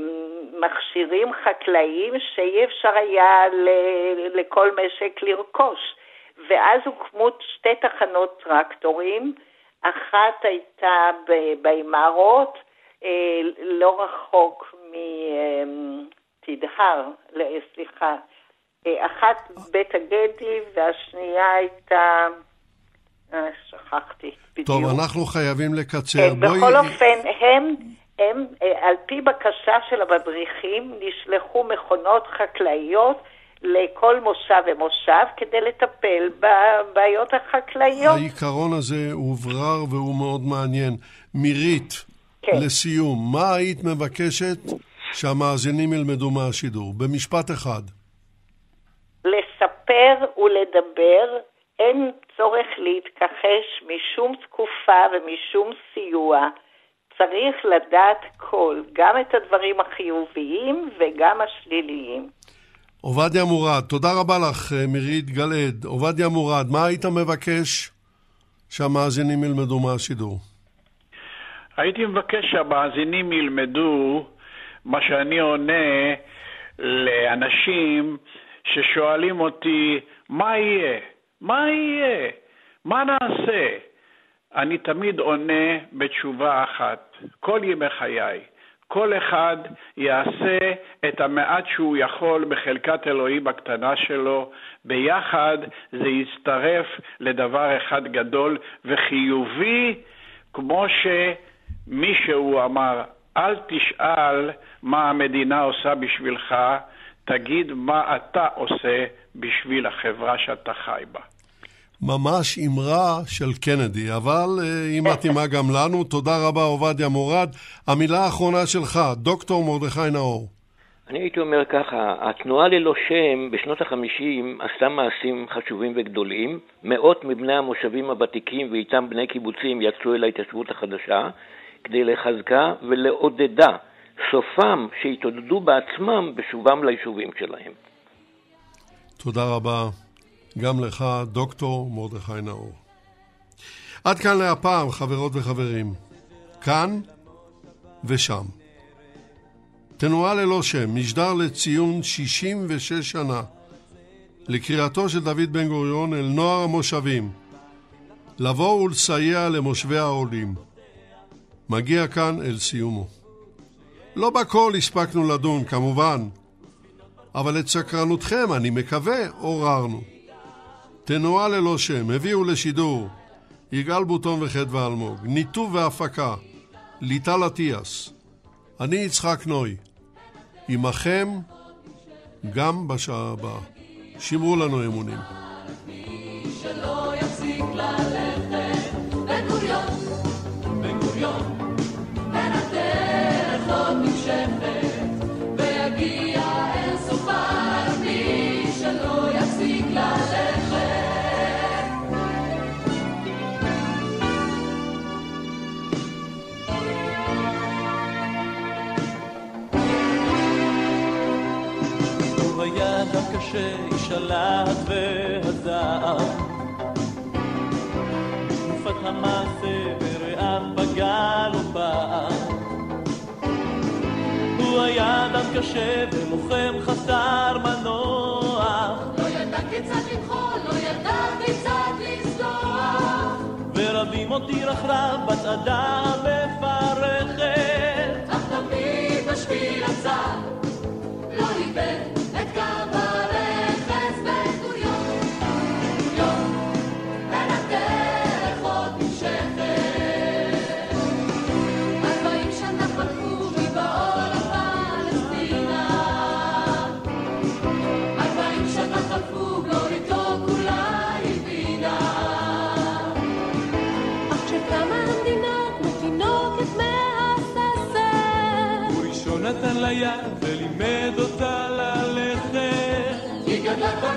מכשירים חקלאיים שאי אפשר היה ל, לכל משק לרכוש. ואז הוקמו שתי תחנות טרקטורים, אחת הייתה באימרות, אה, לא רחוק מתדהר, סליחה, אה, אחת בית הגדי והשנייה הייתה... שכחתי בדיוק. טוב, אנחנו חייבים לקצר. בכל אופן, הם, הם, על פי בקשה של המדריכים, נשלחו מכונות חקלאיות לכל מושב ומושב כדי לטפל בבעיות החקלאיות. העיקרון הזה הוא ברור והוא מאוד מעניין. מירית, לסיום, מה היית מבקשת שהמאזינים ילמדו מהשידור? במשפט אחד. לספר ולדבר, אין צורך להתכחש משום תקופה ומשום סיוע. צריך לדעת כל, גם את הדברים החיוביים וגם השליליים. עובדיה מוראד, תודה רבה לך מירית גלעד. עובדיה מוראד, מה היית מבקש שהמאזינים ילמדו מהשידור? הייתי מבקש שהמאזינים ילמדו מה שאני עונה לאנשים ששואלים אותי מה יהיה? מה יהיה? מה נעשה? אני תמיד עונה בתשובה אחת, כל ימי חיי. כל אחד יעשה את המעט שהוא יכול בחלקת אלוהים הקטנה שלו, ביחד זה יצטרף לדבר אחד גדול וחיובי, כמו שמישהו אמר, אל תשאל מה המדינה עושה בשבילך, תגיד מה אתה עושה בשביל החברה שאתה חי בה. ממש אמרה של קנדי, אבל היא מתאימה גם לנו. תודה רבה עובדיה מוראד. המילה האחרונה שלך, דוקטור מרדכי נאור. אני הייתי אומר ככה, התנועה ללא שם בשנות החמישים עשתה מעשים חשובים וגדולים. מאות מבני המושבים הוותיקים ואיתם בני קיבוצים יצאו אל ההתיישבות החדשה כדי לחזקה ולעודדה. סופם שהתעודדו בעצמם בשובם ליישובים שלהם. תודה רבה גם לך, דוקטור מרדכי נאור. עד כאן להפעם, חברות וחברים. כאן ושם. תנועה ללא שם, משדר לציון שישים ושש שנה לקריאתו של דוד בן גוריון אל נוער המושבים, לבוא ולסייע למושבי העולים. מגיע כאן אל סיומו. לא בכל הספקנו לדון, כמובן, אבל את סקרנותכם, אני מקווה, עוררנו. תנועה ללא שם, הביאו לשידור יגאל בוטון וחדווה אלמוג, ניתוב והפקה, ליטל תיאס. אני יצחק נוי, עמכם גם בשעה הבאה. שמרו לנו אמונים. מי שלא יפסיק ללכת, בן גוריון, בן גוריון. שישלט והזעב תנופת המעשה ברעב בגל ובעב הוא היה אדם קשה ולוחם חסר מנוח לא ידע כיצד למחול, לא ידע כיצד לסלוח ורבים אותי רחרב בת אדם מפרכת אך תמיד בשביל הצד לא איבד את כמה Google. קמה המדינה כמו תינוקת מהססה. הוא ראשון נתן לה יד ולימד אותה ללכת. היא גדלה כל